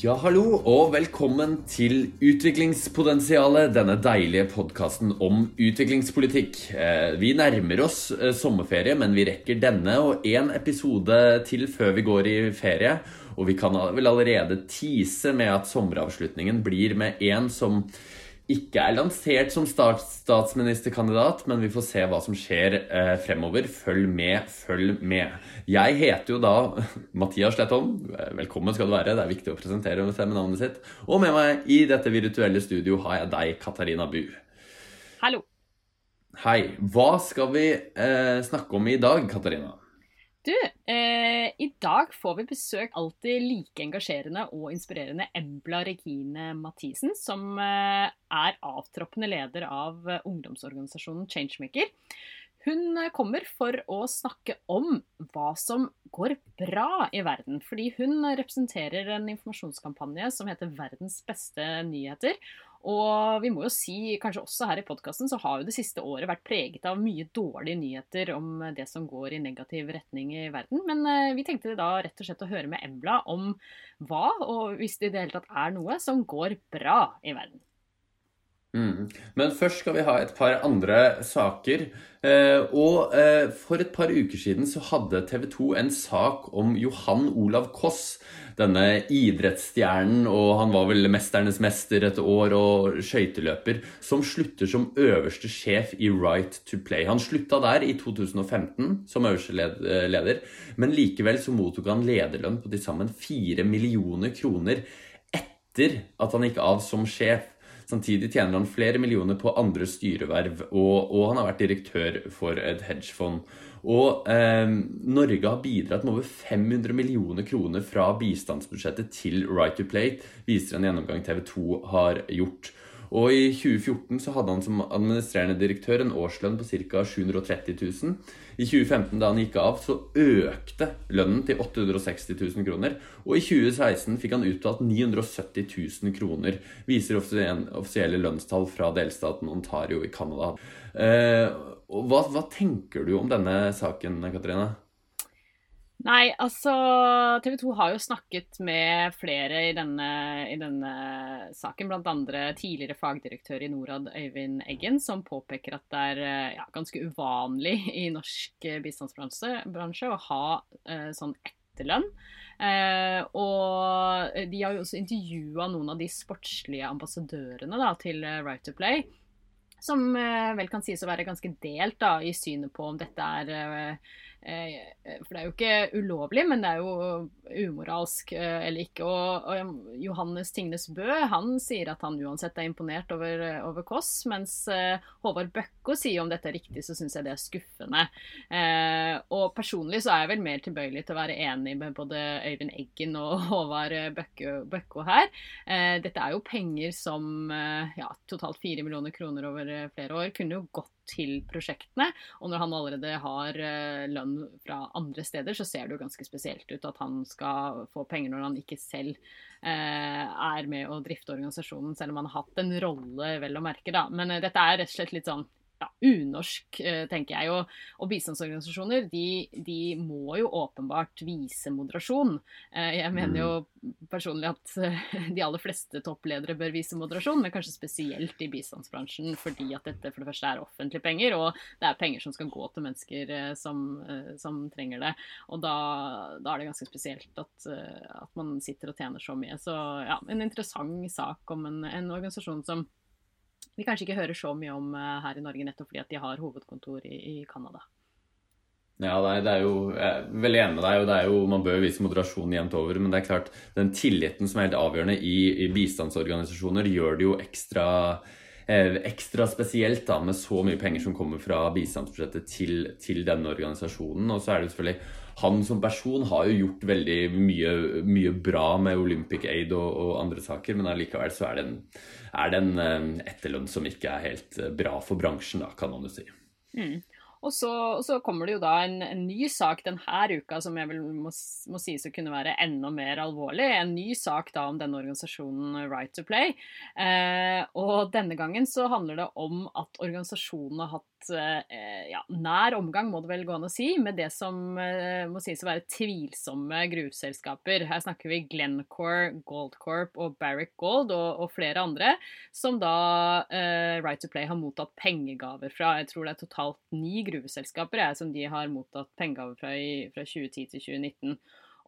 Ja, hallo og velkommen til Utviklingspotensialet, denne deilige podcasten om utviklingspolitikk. Vi nærmer oss sommerferie, men vi rekker denne og en episode til før vi går i ferie. Og vi kan vel allerede tease med at sommeravslutningen blir med en som ikke lansert som statsministerkandidat, men vi får se hva som skjer fremover. Følg med. Jeg heter jo da Mathias Letholm. Velkommen skal du være, det viktig å presentere med navnet sitt. Og med meg i dette virtuelle studio har jeg deg, Katharina Bu. Hallo. Hei, hva skal vi snakke om i dag, Katharina? Du, I dag får vi besøk alltid like engasjerende og inspirerende Embla Regine Mathisen, som avtroppende leder av ungdomsorganisasjonen ChangeMaker. Hun kommer for å snakke om hva som går bra i verden, fordi hun representerer en informasjonskampanje som heter «Verdens beste nyheter», Og vi må jo si, kanskje også her i podcasten, så har jo det siste året vært preget av mye dårlige nyheter om det som går i negativ retning i verden. Men vi tenkte da rett og slett å høre med Embla om hva, og hvis det I det hele tatt noe, som går bra i verden. Men først skal vi ha et par andre saker. Og for et par uker siden så hadde TV2 en sak om Johan Olav Koss, denne idrettsstjernen, og han var vel mesternes mester et år og skøyteløper, som slutter som øverste sjef i Right to Play. Han slutta der i 2015 som øverste leder, men likevel så mottok han lederlønn på til sammen 4 millioner kroner etter at han gikk av som sjef. Samtidig tjener han flere millioner på andre styreverv, og han har vært direktør for et hedgefond. Og Norge har bidratt med over 500 millioner kroner fra bistandsbudsjettet til Right to Play, viser en gjennomgang TV2 har gjort. Og I 2014 så hadde han som administrerende direktør en årslønn på ca. 730 000. I 2015, da han gikk av, så økte lønnen til 860 000 kroner. Og I 2016 fikk han uttalt 970 000 kroner, viser offisielle lønnstall fra delstaten Ontario I Kanada. Hva tenker du om denne saken, Katharina? Nei, altså TV2 har jo snakket med flere I denne saken, blant andre tidligere fagdirektør I Norad, Øyvind Eggen, som påpeker at det ganske uvanlig I norsk bistandsbransje å ha sånn etterlønn. Og de har jo også intervjuet noen av de sportslige ambassadørene da, til Right to Play, som vel kan sies å være ganske delt da, I synet på om dette for det jo ikke ulovlig, men det jo umoralsk eller ikke. Og Johannes Tignes Bø, han sier at han uansett imponert over Koss, mens Håvard Bøkko sier om dette riktig, så synes jeg det skuffende. Og personlig så jeg vel mer tilbøyelig til å være enig med både Øyvind Eggen og Håvard Bøkko her. Dette jo penger som totalt 4 millioner kroner over flere år kunne jo gått til prosjektene, og når han allerede har lønn fra andre steder, så ser det jo ganske spesielt ut at han skal få penger når han ikke selv med å drifte organisasjonen, selv om han har hatt en rolle vel å merke da. Men dette rett og slett litt sånn unorsk, tenker jeg jo. Og bistandsorganisasjoner, de må jo åpenbart vise moderasjon. Jeg mener jo personlig at de aller fleste toppledere bør vise moderasjon, men kanskje spesielt I bistandsbransjen, fordi at dette for det første offentlige penger, og det penger som skal gå til mennesker som trenger det. Og da det ganske spesielt at man sitter og tjener så mye. Så en interessant sak om en organisasjon som vi kanskje ikke hører så mye om her I Norge, nettopp fordi at de har hovedkontor I Kanada. Ja, det jo, jeg veldig enig med deg, og det jo, man bør vise moderasjon jevnt over, men det klart, den tilliten som helt avgjørende I bistandsorganisasjoner gjør det jo ekstra spesielt da, med så mye penger som kommer fra bistandsbudsjettet til denne organisasjonen, og så det jo selvfølgelig han som person har jo gjort veldig mye bra med Olympic Aid og andre saker, men allikevel så det en etterlønn som ikke helt bra for bransjen da, kan man jo si. Og så kommer det jo da en ny sak denne uka, som jeg vel må si så kunne være enda mer alvorlig. En ny sak da om denne organisasjonen Right to Play. Og denne gangen så handler det om at organisasjonen har hatt nær omgang, må det vel gå an å si, med det som må sies å være tvilsomme gruveselskaper. Her snakker vi Glencore, Goldcorp og Barrick Gold og flere andre, som da Right to Play har mottatt pengegaver fra. Jeg tror det totalt 9 gruveselskaper som de har mottatt pengegaver fra 2010 til 2019.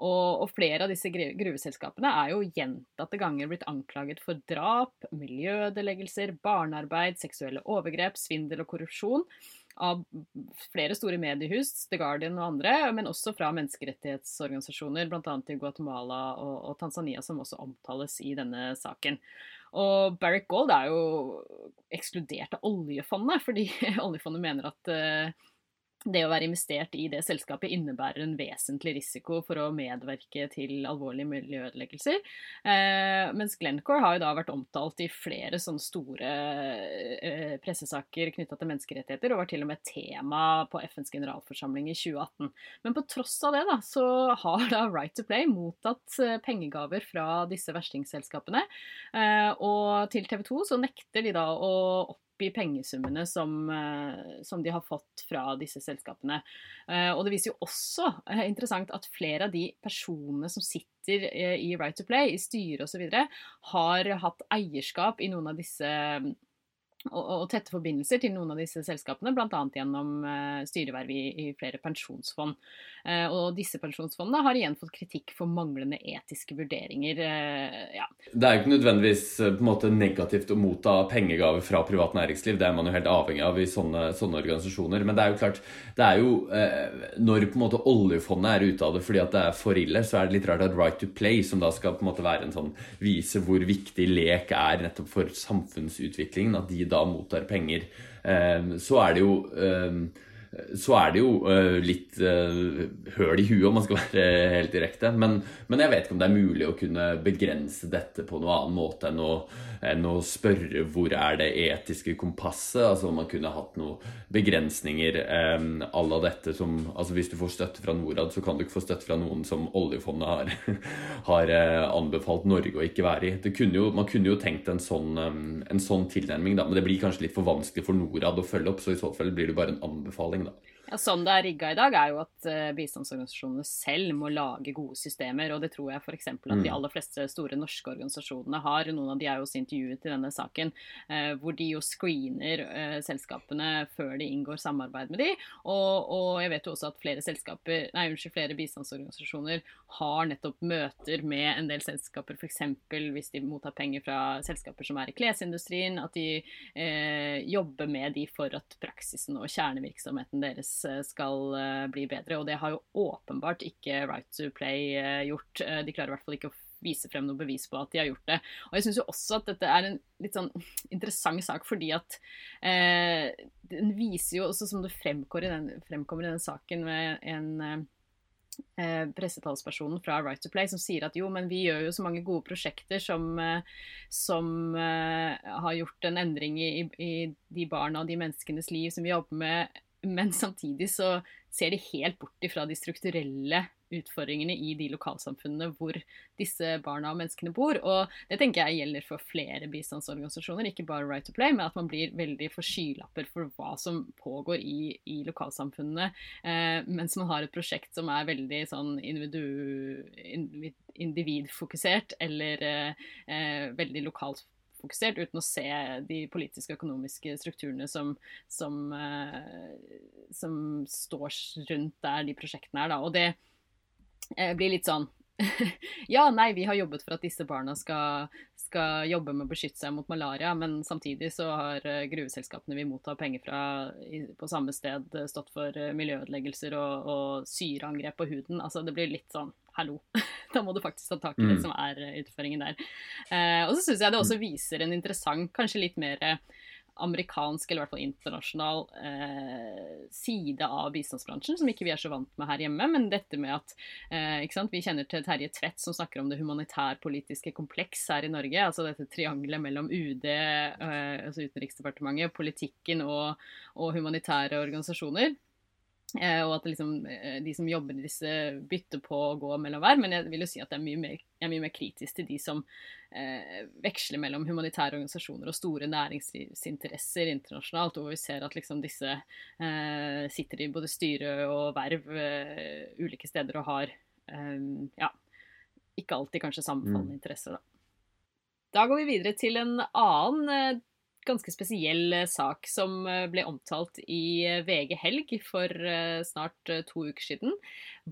Og flere av disse gruveselskapene jo gjentatte ganger blitt anklaget for drap, miljødeleggelser, barnearbeid, seksuelle overgrep, svindel og korrupsjon av flere store mediehus, The Guardian og andre, men også fra menneskerettighetsorganisasjoner, blant annet i Guatemala og Tanzania, som også omtales i denne saken. Og Barrick Gold jo ekskludert av oljefondet, fordi oljefondet mener at det å være investert i det selskapet innebærer en vesentlig risiko for å medverke til alvorlige miljøødeleggelser. Mens Glencore har jo da vært omtalt i flere sånne store pressesaker knyttet til menneskerettigheter, og var til og med tema på FNs generalforsamling i 2018. Men på tross av det da, så har da Right to Play mottatt pengegaver fra disse verstingselskapene. Og til TV2 så nekter de da å i pengesummene som de har fått fra disse selskapene. Og det viser jo også interessant at flere av de personene som sitter i Right to Play, i styre og så videre, har hatt eierskap i noen av disse og tette forbindelser til noen av disse selskapene, blant annet gjennom styreverv i flere pensjonsfond. Og disse pensjonsfondene har igjen fått kritikk for manglende etiske vurderinger. Det jo ikke nødvendigvis på en måte negativt å motta pengegaver fra privat næringsliv, det man jo helt avhengig av i sånne organisasjoner, men det jo klart, det jo når på en måte oljefondet ute av det fordi at det for ille, så det litt rart at Right to Play, som da skal på en måte være en sånn vise hvor viktig lek nettopp for samfunnsutviklingen, at de da mottar penger, så er det jo litt høl i huet om man skal være helt direkte, men jeg vet ikke om det mulig å kunne begrense dette på noen annen måte enn å spørre hvor det etiske kompasset, altså om man kunne hatt noen begrensninger all av dette som, altså hvis du får støtte fra Norad så kan du ikke få støtte fra noen som oljefondet har anbefalt Norge å ikke være i. Man kunne jo tenkt en sånn tilnærming da, men det blir kanskje litt for vanskelig for Norad å følge opp, så i så fall blir det bare en anbefaling da. Ja, sånn det rigget i dag jo at bistandsorganisasjonene selv må lage gode systemer, og det tror jeg for eksempel at de aller fleste store norske organisasjonene har. Noen av de jo også intervjuet i denne saken, hvor de jo screener selskapene før de inngår samarbeid med de, og jeg vet jo også at flere bistandsorganisasjoner har nettopp møter med en del selskaper, for eksempel hvis de mottar penger fra selskaper som i klesindustrien, at de jobber med de for at praksisen og kjernevirksomheten deres skal bli bedre, og det har jo åpenbart ikke Right to Play gjort. De klarer i hvert fall ikke å vise frem noen bevis på at de har gjort det. Og jeg synes jo også at dette en litt sånn interessant sak, fordi at den viser jo også, som det fremkommer i den saken med en pressetalspersonen fra Right to Play som sier at jo, men vi gjør jo så mange gode prosjekter som har gjort en endring i de barna og de menneskenes liv som vi jobber med, men samtidig så ser de helt bort ifra de strukturelle utfordringene i de lokalsamfunnene hvor disse barna og menneskene bor, og det tenker jeg gjelder for flere bistandsorganisasjoner, ikke bare Right to Play, men at man blir veldig for skylapper for hva som pågår i lokalsamfunnene, mens man har et prosjekt som veldig sånn individfokusert, eller veldig lokalt fokusert, uten å se de politiske og økonomiske strukturene som står rundt der de prosjektene da. Og det blir litt sånn, vi har jobbet for at disse barna skal jobbe med å beskytte seg mot malaria, men samtidig så har gruveselskapene vi mottar penger fra på samme sted stått for miljøødeleggelser og syreangrep på huden. Altså det blir litt sånn, hallo, da må du faktisk ta tak i det som utføringen der. Og så synes jeg det også viser en interessant, kanskje litt mer amerikansk, eller i hvert fall internasjonal side av bistandsbransjen, som ikke vi så vant med her hjemme, men dette med at, ikke sant, vi kjenner til Terje Tvett som snakker om det humanitærpolitiske kompleks her i Norge, altså dette triangelet mellom UD, altså Utenriksdepartementet, politikken og humanitære organisasjoner, og at liksom, de som jobber I disse bytter på å gå mellom hver, men jeg vil jo si at det jeg er mye mer kritisk til de som veksler mellom humanitære organisasjoner og store næringsinteresser internasjonalt, og vi ser at liksom disse sitter I både styre og verv ulike steder og har ja, ikke alltid kanskje sammenfallende interesser da. Da går vi videre til en annen ganske spesiell sak som ble omtalt I VG Helg for snart 2 uker siden,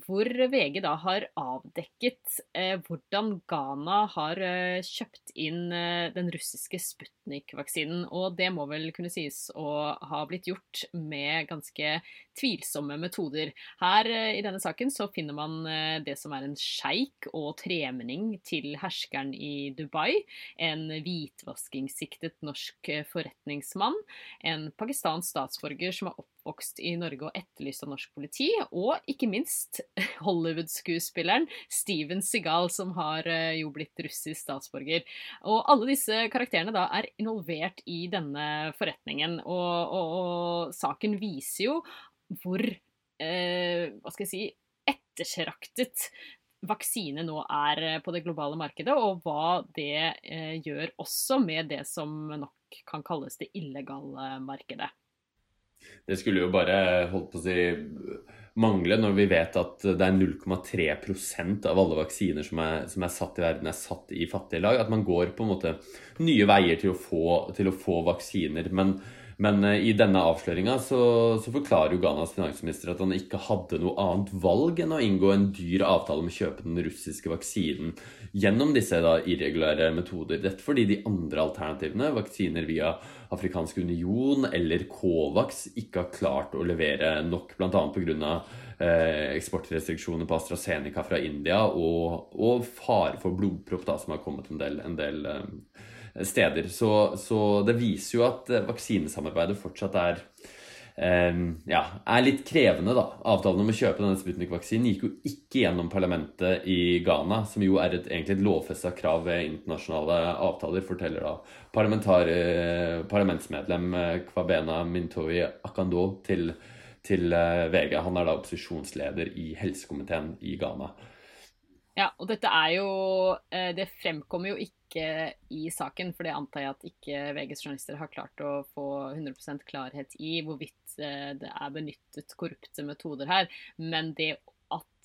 hvor VG da har avdekket hvordan Ghana har kjøpt inn den russiske Sputnik-vaksinen, og det må vel kunne sies å ha blitt gjort med ganske tvilsomme metoder. Her I denne saken så finner man det som en sjeik og tremenning til herskeren I Dubai, en hvitvaskingssiktet norsk forretningsmann, en pakistansk statsborger som har oppvokst I Norge og etterlyst av norsk politi, og ikke minst Hollywood-skuespilleren Steven Seagal, som har jo blitt russisk statsborger. Og alle disse karakterene da involvert I denne forretningen, og saken viser jo hvor, hva skal jeg si, ettersraktet vaksine nå på det globale markedet, og hva det gjør også med det som nok kan kalles det illegale markedet. Det skulle jo bare, holdt på å si, mangle når vi vet at det 0,3% av alle vaksiner som er satt I verden satt I fattige lag, at man går på en måte nye veier til å få vaksiner, men I denne avsløringen så forklarer jo Ghanas finansminister at han ikke hadde noe annet valg enn å inngå en dyr avtale om å kjøpe den russiske vaksinen gjennom disse da, irregulære metoder. Dette fordi de andre alternativene, vaksiner via Afrikansk Union eller COVAX, ikke har klart å levere nok, blant annet på grunn av eksportrestriksjoner på AstraZeneca fra India og fare for blodpropp da, som har kommet en del steder. Så det viser jo at vaksinesamarbeidet fortsatt ja, litt krevende da. Avtalen om å kjøpe denne Sputnik-vaksinen gikk jo ikke gjennom parlamentet I Ghana, som jo egentlig et lovfestet krav ved internasjonale avtaler, forteller da parlamentsmedlem Kwabena Mintori Akandoh til VG. Han da opposisjonsleder I helsekomiteen I Ghana. Ja, og dette jo, det fremkommer jo ikke I saken, for det antar jeg at ikke VGs journalister har klart å få 100% klarhet I hvorvidt det benyttet korrupte metoder her, men det at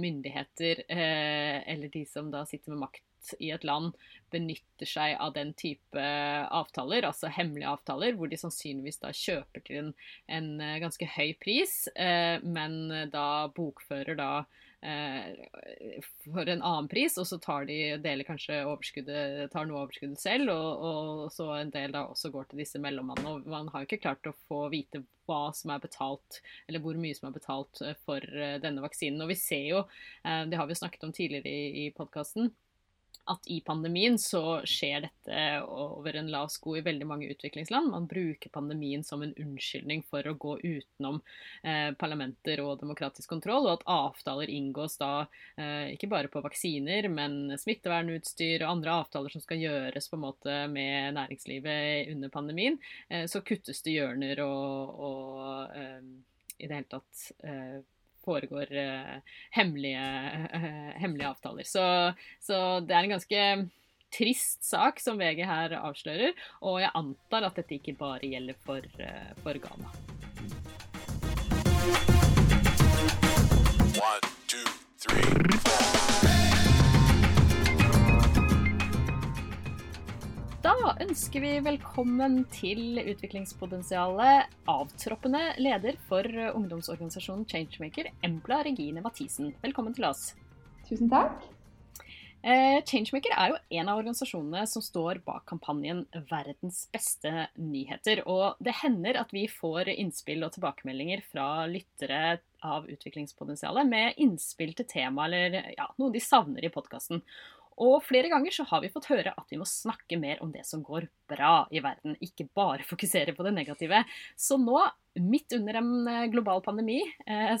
myndigheter, eller de som da sitter med makt I et land, benytter seg av den type avtaler, altså hemmelige avtaler, hvor de sannsynligvis da kjøper til en ganske høy pris, men da bokfører da for en annen pris, og så deler kanskje overskuddet, tar noe overskuddet selv, og så en del da også går til disse mellommannene, og man har jo ikke klart å få vite hva som betalt, eller hvor mye som betalt for denne vaksinen, og vi ser jo, det har vi snakket om tidligere I podcasten, at I pandemien så skjer dette over en lav sko I veldig mange utviklingsland. Man bruker pandemien som en unnskyldning for å gå utenom parlamenter og demokratisk kontroll, og at avtaler inngås da ikke bare på vaksiner, men smittevernutstyr og andre avtaler som skal gjøres på en måte med næringslivet under pandemien, så kuttes det hjørner og I det hele tatt foregår hemmelige avtaler. Så det en ganske trist sak som VG her avslører, og jeg antar at dette ikke bare gjelder for Ghana. 1, 2, 3, 4. Da ønsker vi velkommen til utviklingspotensialet avtroppende leder for ungdomsorganisasjonen ChangeMaker, Embla Regine Mathisen. Velkommen til oss. Tusen takk. ChangeMaker jo en av organisasjonene som står bak kampanjen «Verdens beste nyheter», og det hender at vi får innspill og tilbakemeldinger fra lyttere av utviklingspotensialet med innspill til tema eller ja, noe de savner I podcasten. Og flere ganger så har vi fått høre at vi må snakke mer om det som går bra I verden, ikke bare fokusere på det negative. Så nå, midt under en global pandemi,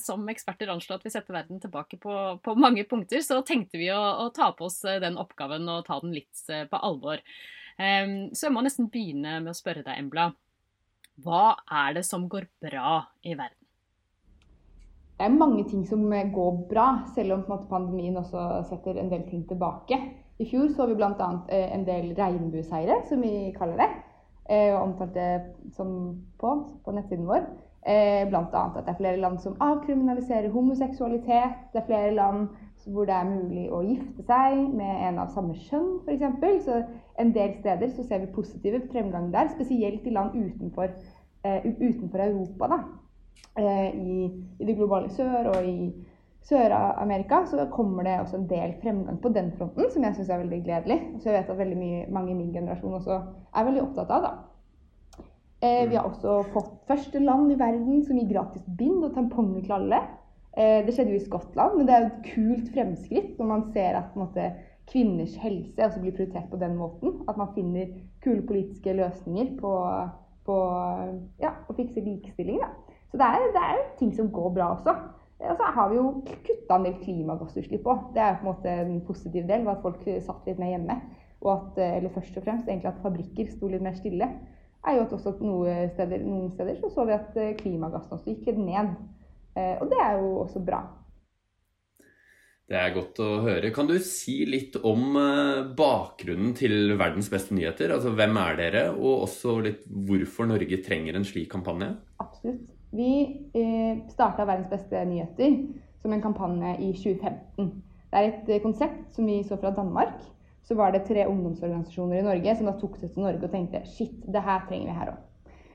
som eksperter anslår at vi setter verden tilbake på mange punkter, så tenkte vi å ta på oss den oppgaven og ta den litt på alvor. Så jeg må nesten begynne med å spørre deg, Embla. Hva det som går bra I verden? Det är många ting som går bra, även om pandemin också sätter en del ting tillbaka. I fjol så vi bland annat en del regnbueseiere, som vi kallar det, och omtalade som på nettsidan vår. Bland annat att det är flera land som avkriminaliserar homosexualitet, det är flera land hvor det är möjligt att gifta sig med en av samma kön för exempel, så en del steder så ser vi positiva framgångar där, speciellt i land utanför Europa då. I det globala sør och i Sør-Amerika så kommer det också en del framgång på den fronten som jag syns är väldigt glädjelig och så jag vet att väldigt många i min generation också är väldigt upptatt av då. Vi har också fått första land i världen som ger gratis bind och tamponger till alla. Det skedde ju i Skottland, men det är ett kult framskritt när man ser att på något kvinnors hälsa också blir prioriterat på den måten, att man finner kul politiska lösningar på ja, och fixa likestilling då. Så det är ting som går bra också. Och så har vi ju kuttat en del klimagasutsläpp på. Det är på något sätt en positiv del, att folk satt lite mer hemma och att eller först och främst egentligen att fabriker stod lite mer stilla. Är ju också att några steder så såg vi att klimagasen också gick ned. Och det är ju också bra. Det är gott att höra. Kan du si lite om bakgrunden till världens bästa nyheter? Alltså vem är dere och också lite varför Norge trenger en slik kampanj? Absolut. Vi startade världens bästa nyheter som en kampanj i 2015. Det är ett koncept som vi så från Danmark. Så var det 3 ungdomsorganisationer i Norge som då tog sig till Norge och tänkte shit, det här trenger vi här också.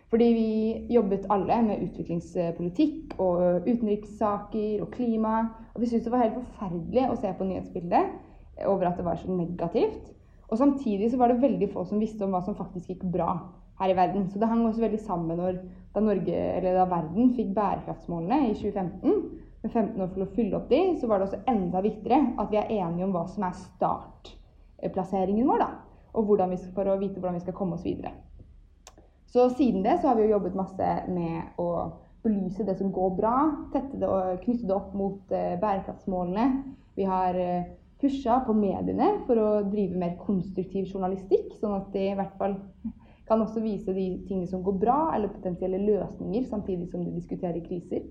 Fordi vi jobbet alle med utviklingspolitikk og utenrikssaker og klima, og vi syntes det var helt forferdelig å se på nyhetsbildet over at det var så negativt. Og samtidig så var det veldig få som visste om hva som faktisk gikk bra her i verden. Så det hang også veldig sammen da verden fikk bærekraftsmålene i 2015. Med 15 år for å fylle opp de, så var det også enda viktigere at vi enige om hva som startplasseringen vår da, og for å vite hvordan vi skal komme oss videre. Så siden det så har vi jo jobbet masse med å belyse det som går bra, tette det og knytte det opp mot bærekraftsmålene. Vi har pushet på mediene for å drive mer konstruktiv journalistikk, sånn at de i hvert fall kan også vise de tingene som går bra, eller potensielle løsninger, samtidig som de diskuterer kriser.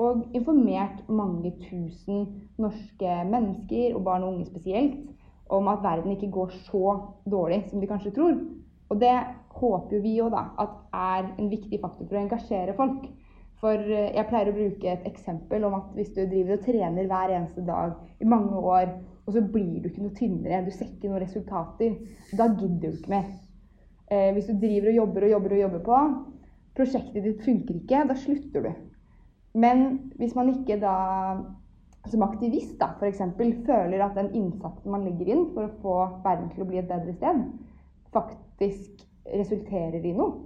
Og informert mange tusen norske mennesker, og barn og unge spesielt, om at verden ikke går så dårlig som de kanskje tror. Og det håper vi jo da, at en viktig faktor for å engasjere folk. For jeg pleier å bruke et eksempel om at hvis du driver og trener hver eneste dag i mange år, og så blir du ikke noe tynnere, du ser ikke noen resultater, da gidder du ikke mer. Hvis du driver og jobber på, prosjektet ditt funker ikke, da slutter du. Men hvis man ikke da, som aktivist da, for eksempel, føler at den innsatsen man legger inn for å få verden til å bli et bedre sted, faktisk resulterer i noe,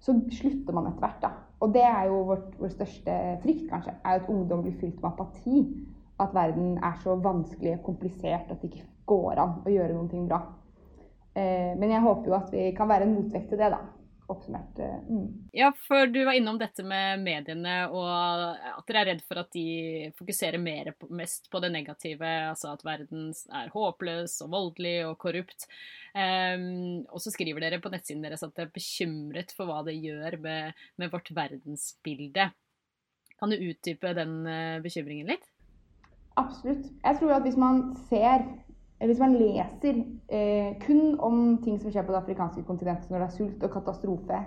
så slutter man etter hvert da. Og det er jo vår største frykt kanskje, er at ungdom blir fylt med apati, at verden er så vanskelig og komplisert at det ikke går an å gjøre noen ting bra. Men jeg håper jo at vi kan være en motvekt til det da, oppsummert. Ja, for du var innom dette med mediene, og at dere er redd for at de fokuserer mest på det negative, altså at verden er håpløs og voldelig og korrupt. Og så skriver dere på nettsiden deres at dere er bekymret for hva det gjør med vårt verdensbilde. Kan du utdype den bekymringen litt? Absolutt. Jeg tror at hvis man leser kun om ting som skjer på det afrikanske kontinentet når det er sult og katastrofe,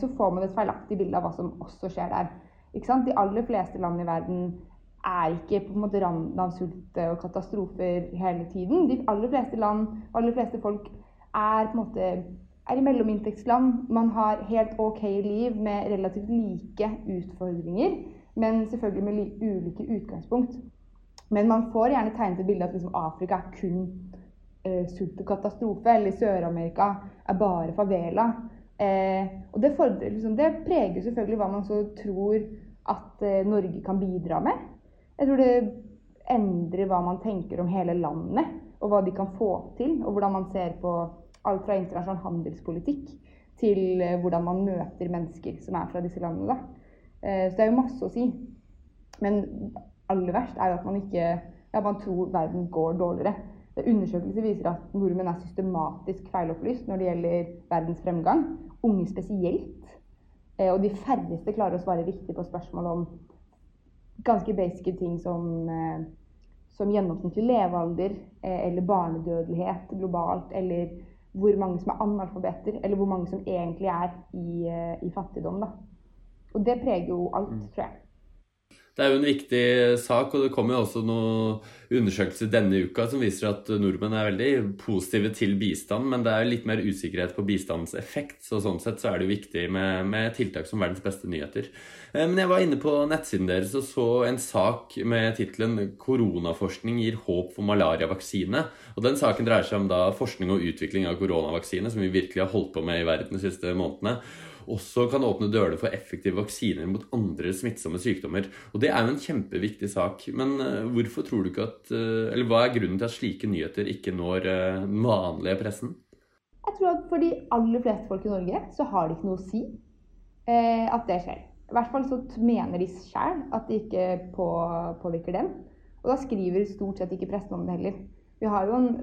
så får man et feilaktig bilde av hva som også skjer der. Ikke sant? De aller fleste land i verden er ikke på en måte randen av sult og katastrofer hele tiden. De aller fleste land, aller fleste folk på en måte i mellominntektsland. Man har helt ok liv med relativt like utfordringer, men selvfølgelig med ulike utgangspunkt. Men man får gjerne tegnet et bilde av at Afrika er kun sult og katastrofe, eller Sør-Amerika er bare favela. Og det preger selvfølgelig hva man så tror at Norge kan bidra med. Jeg tror det endrer hva man tenker om hele landet, og hva de kan få til, og hvordan man ser på alt fra internasjonal handelspolitikk til hvordan man møter mennesker som er fra disse landene. Så det er jo masse å si. Men aller verst er jo at man tror verden går dårligere. Undersøkelser viser at nordmenn er systematisk feilopplyst når det gjelder verdens fremgang. Unge spesielt. Og de færreste klarer å svare riktig på spørsmål om ganska basic ting som gjennomsnittlig levealder eller barnedødelighet globalt eller hvor mange som analfabeter eller hvor mange som egentlig i fattigdom da. Og det preger jo alt, tror jeg. Det jo en viktig sak, og det kommer jo også noen undersøkelser denne uka som viser at nordmenn veldig positive til bistand, men det jo litt mer usikkerhet på bistandseffekt, så sånn sett så det jo viktig med tiltak som verdens beste nyheter. Men jeg var inne på nettsiden deres og så en sak med titlen «Koronaforskning gir håp for malariavaksine», og den saken dreier seg om da forskning og utvikling av koronavaksine, som vi virkelig har holdt på med i verden de siste månedene. Også kan åpne dørene for effektive vaksiner mot andre smittsomme sykdommer. Og det jo en kjempeviktig sak. Men hvorfor tror du ikke at, eller hva grunnen til at slike nyheter ikke når vanlige pressen? Jeg tror at for de aller fleste folk i Norge så har de ikke noe å si at det skjer. I hvert fall så mener de selv at det ikke påvirker dem. Og da skriver stort sett ikke pressen om det heller. Vi har jo en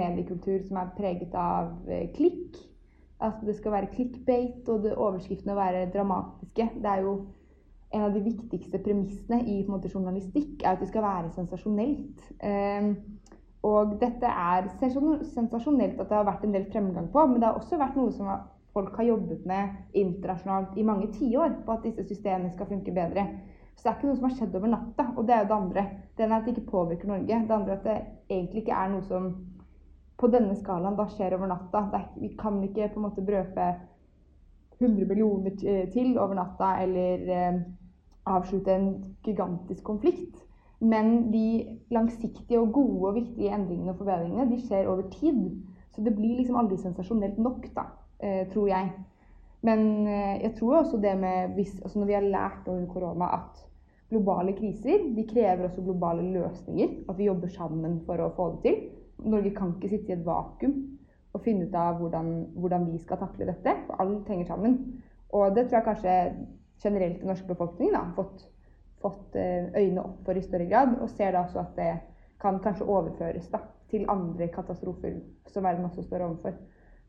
mediekultur som preget av klikk, at det skal være clickbait, og overskriftene være dramatiske. Det jo en av de viktigste premissene i journalistikk, at det skal være sensasjonelt. Og dette sensasjonelt at det har vært en del fremgang på, men det har også vært noe som folk har jobbet med internasjonalt i mange 10 år, på at disse systemene skal funke bedre. Så det ikke noe som har skjedd over natta, og det jo det andre. Det ene at det ikke påvirker Norge, det andre at det egentlig ikke noe som på denne skalaen da skjer over natta. Vi kan ikke på en måte brøpe 100 millioner til over natta, eller avslutte en gigantisk konflikt. Men de langsiktige og gode og viktige endringene og forbedringene, de skjer over tid. Så det blir liksom aldri sensasjonelt nok da, tror jeg. Men jeg tror også det med, når vi har lært over korona at globale kriser, de krever også globale løsninger, at vi jobber sammen for å få det til. Norge kan ikke sitte i et vakuum og finne ut av hvordan vi skal takle dette, for alt henger sammen. Og det tror jeg kanskje generelt den norske befolkningen har fått øynene opp for i større grad, og ser da også at det kan kanskje overføres da, til andre katastrofer som verden også står overfor.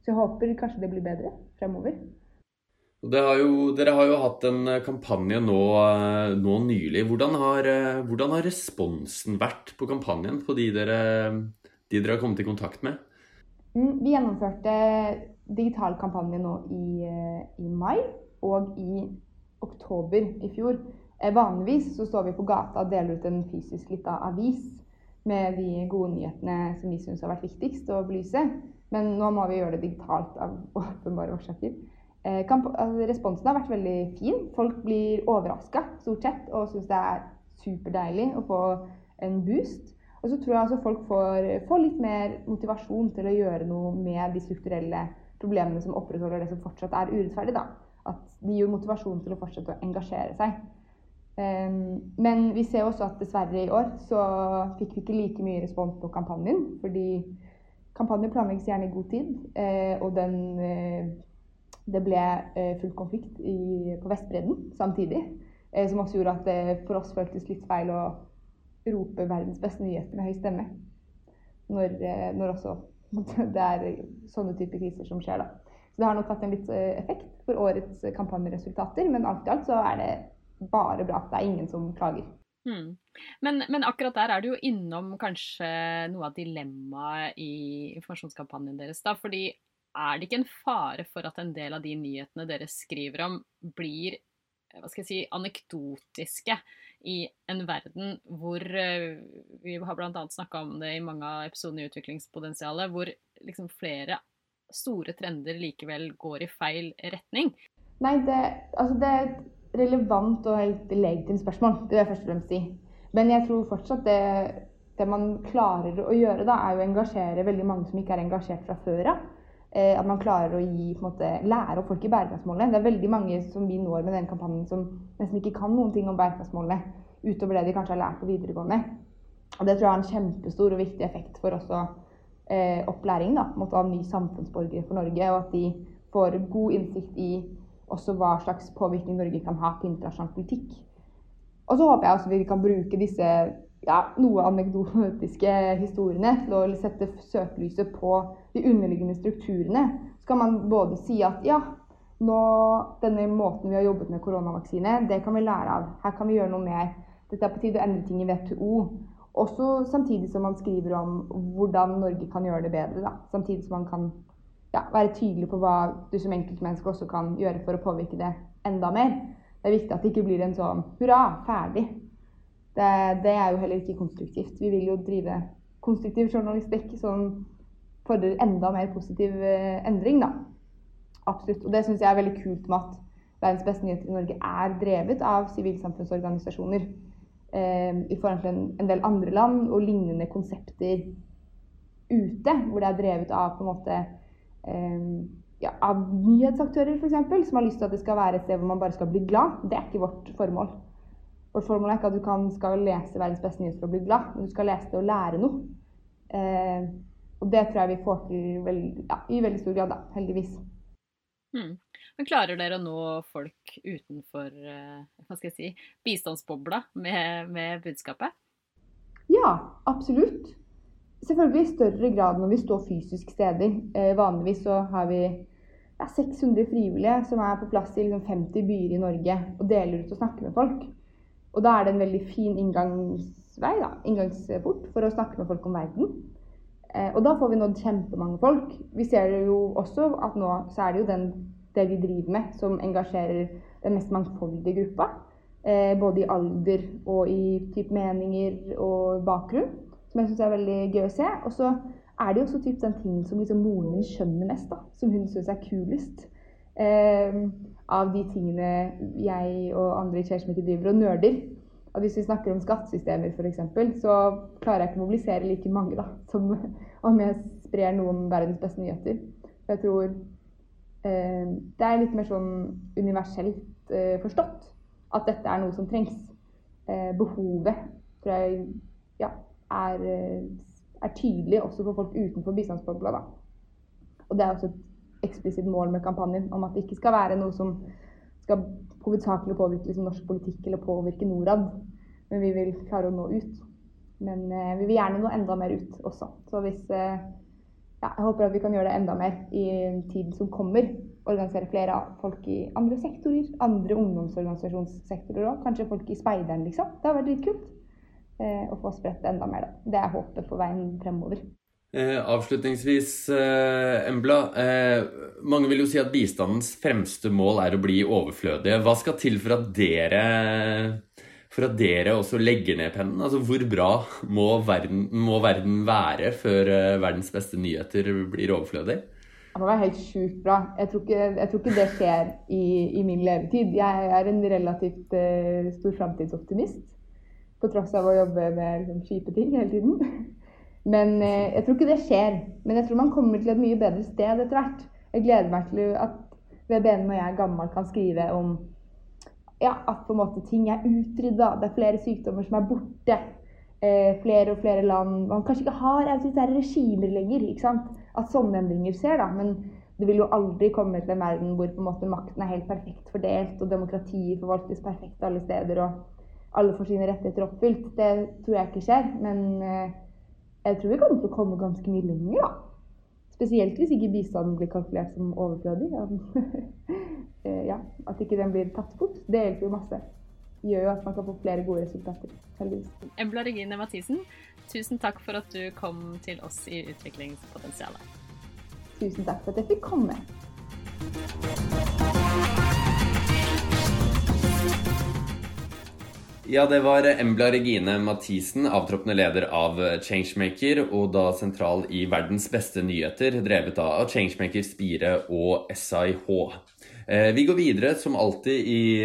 Så jeg håper kanskje det blir bedre fremover. Dere har jo hatt en kampanje nå nylig. Hvordan har responsen vært på kampanjen på de dere har kommet i kontakt med? Vi gjennomførte digital kampanje nå i mai og i oktober i fjor. Vanligvis så står vi på gata og deler ut en fysisk lita avis med de gode nyhetene som vi synes har vært viktigst å belyse. Men nå må vi gjøre det digitalt av åpenbare årsaker. Responsen har vært veldig fin. Folk blir overrasket stort sett og synes det superdeilig å få en boost. Og så tror jeg altså folk får litt mer motivasjon til å gjøre noe med de strukturelle problemene som opprettholder det som fortsatt urettferdig da. At de gir motivasjon til å fortsette å engasjere seg. Men vi ser også at dessverre i år så fikk vi ikke like mye respons på kampanjen, fordi kampanjen planlegges gjerne i god tid, og det ble full konflikt på Vestbredden samtidig, som også gjorde at det for oss føltes litt feil å rope verdens beste nyheter med høy stemme, når også det sånne type kriser som skjer da. Så det har nok hatt en litt effekt for årets kampanjeresultater, men alt i alt så det bare bra at det ingen som klager. Men akkurat der det jo innom kanskje noe av dilemmaet i informasjonskampanjen deres da, fordi det ikke en fare for at en del av de nyhetene dere skriver om blir, hva skal jeg si, anekdotiske i en verden hvor vi har blant annet snakket om det i mange av episodene i utviklingspotensialet, hvor liksom flere store trender likevel går i feil retning? Nei, det et relevant og helt legitimt spørsmål, det vil jeg først og fremst si. Men jeg tror fortsatt det man klarer å gjøre da, jo å engasjere veldig mange som ikke engasjert fra før av. At man klarer å lære opp folk i bærekraftsmålene. Det veldig mange som vi når med den kampanjen som nesten ikke kan noen ting om bærekraftsmålene, utover det de kanskje har lært på videregående. Og det tror jeg har en kjempestor og viktig effekt for også opplæring da, av nye samfunnsborgere for Norge, og at de får god innsikt i også hva slags påvirkning Norge kan ha på internasjonal politikk. Og så håper jeg også vi kan bruke disse noe anekdotiske historiene til å sette søkelyset på de underliggende strukturene. Så kan man både si at denne måten vi har jobbet med koronavaksine, det kan vi lære av. Her kan vi gjøre noe mer. Dette på tide å endre ting i WTO. Også samtidig som man skriver om hvordan Norge kan gjøre det bedre. Da. Samtidig som man kan være tydelig på hva du som enkeltmenneske også kan gjøre for å påvirke det enda mer. Det er viktig at det ikke blir en sånn hurra, ferdig. Det er jo heller ikke konstruktivt. Vi vil jo drive konstruktiv journalistikk som fordrer enda mer positiv endring. Da. Absolutt. Og det synes jeg er veldig kult med at verdens beste nyheter i Norge er drevet av sivilsamfunnsorganisasjoner i forhold til en del andre land og lignende konsepter ute, hvor det er drevet av på en måte av nyhetsaktører for eksempel, som har lyst til at det skal være et sted hvor man bare skal bli glad. Det er ikke vårt formål. Vårt formål er ikke at du skal lese verdens beste nyheter og bli glad, men du skal lese det og lære noe. Og det tror jeg vi får til i veldig stor grad, heldigvis. Men klarer dere å nå folk utenfor, bistandsbobla med budskapet? Ja, absolutt. Selvfølgelig i større grad når vi står fysisk steder. Vanligvis så har vi 600 frivillige som er på plass i 50 byer i Norge og deler ut og snakker med folk. Og da er det en veldig fin inngangsport for å snakke med folk om verden. Og da får vi nådd kjempemange folk. Vi ser jo også at nå så er det jo det vi driver med som engasjerer den mest mangfoldige gruppa. Både i alder og i typ meninger og bakgrunn, som jeg synes er veldig gøy å se. Og så er det jo også typ den ting som moren min skjønner mest, som hun synes er kulest. Av de tingene jeg og andre i ChangeMaker driver og nerder. Og hvis vi snakker om skattesystemer for eksempel, så klarer jeg ikke å mobilisere like mange da, som om jeg sprer noe om verdens beste nyheter. For jeg tror det er litt mer sånn universelt forstått, at dette er noe som trengs. Behovet tror jeg er tydelig også for folk utenfor bistandsbobla da. Og det er også et eksplisitt mål med kampanjen, om at det ikke skal være noe som skal hovedsakelig påvirke norsk politikk eller påvirke Norad, men vi vil klare å nå ut. Men vi vil gjerne nå enda mer ut også. Så jeg håper at vi kan gjøre det enda mer i tiden som kommer. Organisere flere folk i andre sektorer, andre ungdomsorganisasjonssektorer også. Kanskje folk i speideren liksom. Det har vært litt kult å få spredt enda mer da. Det er håpet på veien fremover. Avslutningsvis, Embla, mange vil jo si at bistandens fremste mål er å bli overflødige. Hva skal til for at dere også legger ned pennen? Altså, hvor bra må verden være før verdens beste nyheter blir overflødig? Det må være helt sjukt bra. Jeg tror ikke det skjer i min levetid. Jeg er en relativt stor fremtidsoptimist, på tross av å jobbe med kjipe ting hele tiden. Men jeg tror ikke det skjer, men jeg tror man kommer til et mye bedre sted etter hvert. Jeg gleder meg til at VBN og jeg gammel kan skrive om at på en måte ting er utrydda, det er flere sykdommer som er borte, flere og flere land, man kanskje ikke har autoritære regimer lenger, ikke sant? At sånne endringer skjer da, men det vil jo aldri komme til en verden hvor på en måte makten er helt perfekt fordelt, og demokratiet forvaltes perfekt alle steder, og alle får sine rettigheter oppfylt. Det tror jeg ikke skjer, men jeg tror vi kommer til å komme ganske mye lenger da. Spesielt hvis ikke bistanden blir kalkulert som overflødig. At ikke den blir tatt bort, det hjelper jo masse. Det gjør jo at man kan få flere gode resultater, heldigvis. Embla Regine Mathisen, tusen takk for at du kom til oss i Utviklingspotensialet. Tusen takk for at jeg fikk komme. Ja, det var Embla Regine Mathisen, avtroppende leder av ChangeMaker, og da sentral i verdens beste nyheter, drevet av ChangeMaker, Spire og SIH. Vi går videre, som alltid i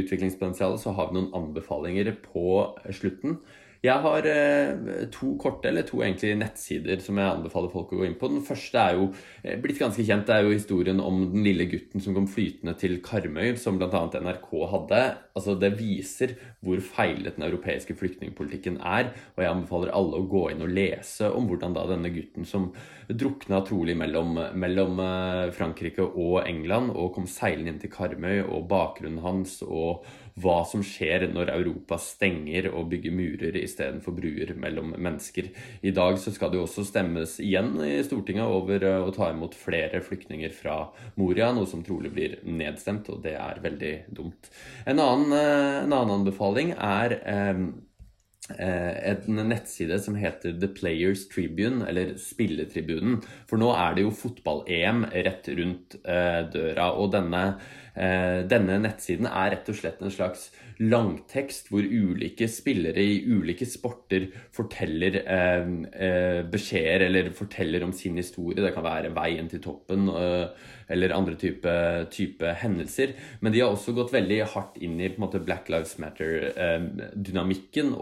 utviklingspotensialet, så har vi noen anbefalinger på slutten. Jeg har to nettsider som jeg anbefaler folk å gå inn på. Den første er jo blitt ganske kjent, det er jo historien om den lille gutten som kom flytende til Karmøy, som blant annet NRK hadde. Altså det viser hvor feilet den europeiske flyktningpolitikken er, og jeg anbefaler alle å gå inn og lese om hvordan da denne gutten som drukna trolig mellom Frankrike og England, og kom seilende inn til Karmøy, og bakgrunnen hans, og hva som skjer når Europa stenger og bygger murer i i stedet for bruer mellom mennesker. I dag så skal det jo også stemmes igjen i Stortinget over å ta imot flere flyktinger fra Moria, noe som trolig blir nedstemt, og det veldig dumt. En annen anbefaling en nettside som heter The Players Tribune, eller Spilletribunen, for nå det jo fotball-EM rett rundt døra, og denne nettsiden rett og slett en slags langtekst hvor ulike spillere I ulike sporter forteller beskjeder eller forteller om sin historie. Det kan være veien til toppen eller andre type hendelser. Men de har også gått veldig hardt inn I på en måte Black Lives Matter-dynamikken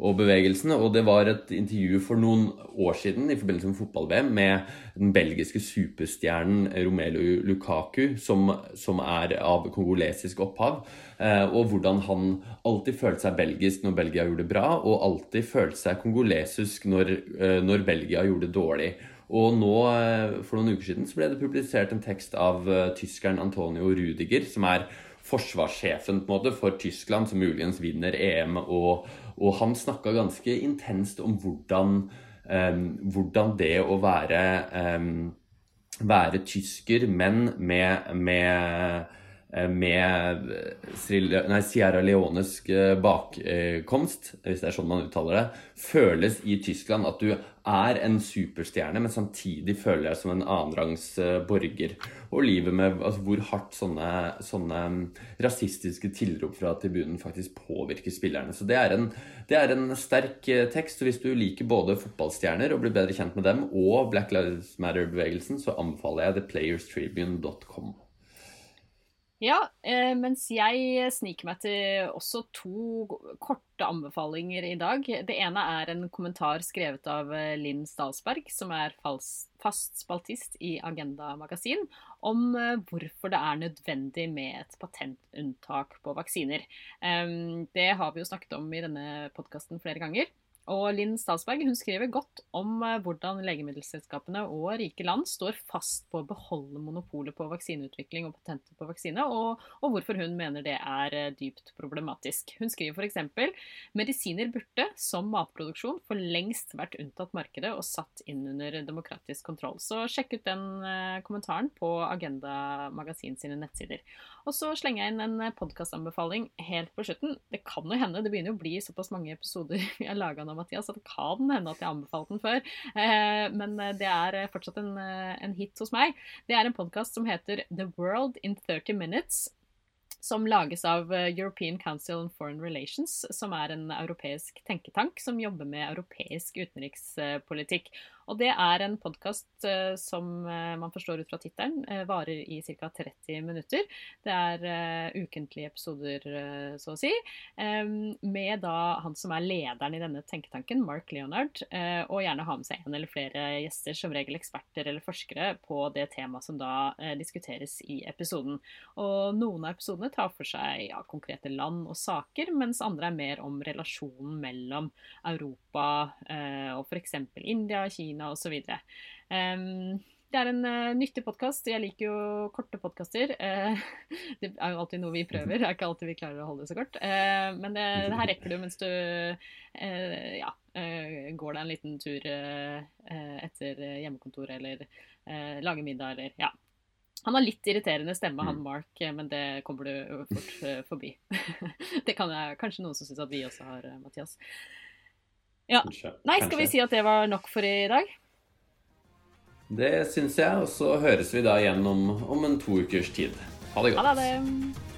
og bevegelsene, og det var et intervju for noen år siden I forbindelse med fotball-VM med den belgiske superstjernen Romelu Lukaku, som av kongolesisk opphav, og hvordan han alltid følte seg belgisk når Belgia gjorde det bra, og alltid følte seg kongolesisk når Belgia gjorde det dårlig. Og nå, for noen uker siden, så ble det publisert en tekst av tyskeren Antonio Rudiger, som forsvarssjefen på en måte for Tyskland, som muligens vinner EM, og han snakket ganske intenst om hvordan det å være tysker, men med Sierra Leonesk bakkomst, hvis det sånn man uttaler det, føles I Tyskland at du en superstjerne, men samtidig føler deg som en annenrangs borger. Og livet med hvor hardt sånne rasistiske tilrop fra tribunen faktisk påvirker spillerne. Så det en sterk tekst, og hvis du liker både fotballstjerner og blir bedre kjent med dem, og Black Lives Matter-bevegelsen, så anbefaler jeg theplayerstribune.com. Ja, mens jeg sniker meg til også to korte anbefalinger I dag. Det ene en kommentar skrevet av Linn Stalsberg, som fast spaltist I Agenda-magasin, om hvorfor det nødvendig med et patentunntak på vaksiner. Det har vi jo snakket om I denne podcasten flere ganger. Og Linn Stalsberg, hun skriver godt om hvordan legemiddelselskapene og rike land står fast på å beholde monopolet på vaksineutvikling og patenter på vaksine, og hvorfor hun mener det dypt problematisk. Hun skriver for eksempel, medisiner burde, som matproduksjon, for lengst vært unntatt markedet og satt inn under demokratisk kontroll. Så sjekk ut den kommentaren på Agenda Magasin sine nettsider. Og så slenger jeg inn en podcastanbefaling helt på slutten. Det kan jo hende, det begynner å bli såpass mange episoder vi har laget nå, Mathias, så det kan hende at jeg anbefalte den før. Men det fortsatt en hit hos meg. Det en podcast som heter The World in 30 Minutes, som lages av European Council on Foreign Relations, som en europeisk tenketank som jobber med europeisk utenrikspolitikk. Og det en podcast som man forstår ut fra tittelen, varer I cirka 30 minutter. Det ukentlige episoder, så å si, med han som lederen I denne tenketanken, Mark Leonard, og gjerne ha med seg en eller flere gjester, som regel eksperter eller forskere, på det tema som diskuteres I episoden. Og noen av episodene tar for seg konkrete land og saker, mens andre mer om relasjonen mellom Europa og for eksempel India, Kina og så videre. Det en nyttig podcast. Jeg liker jo korte podcaster. Det jo alltid noe vi prøver. Det ikke alltid vi klarer å holde det så kort. Men det her rekker du mens du går deg en liten tur etter hjemmekontor, eller lager middag, eller ja. Han har litt irriterende stemme, han Mark, men det kommer du fort forbi. Det kan kanskje noen som synes at vi også har, Mathias. Ja, nei, skal vi si at det var nok for I dag? Det synes jeg, og så høres vi da igjen om en 2 ukers tid. Ha det godt! Ha det!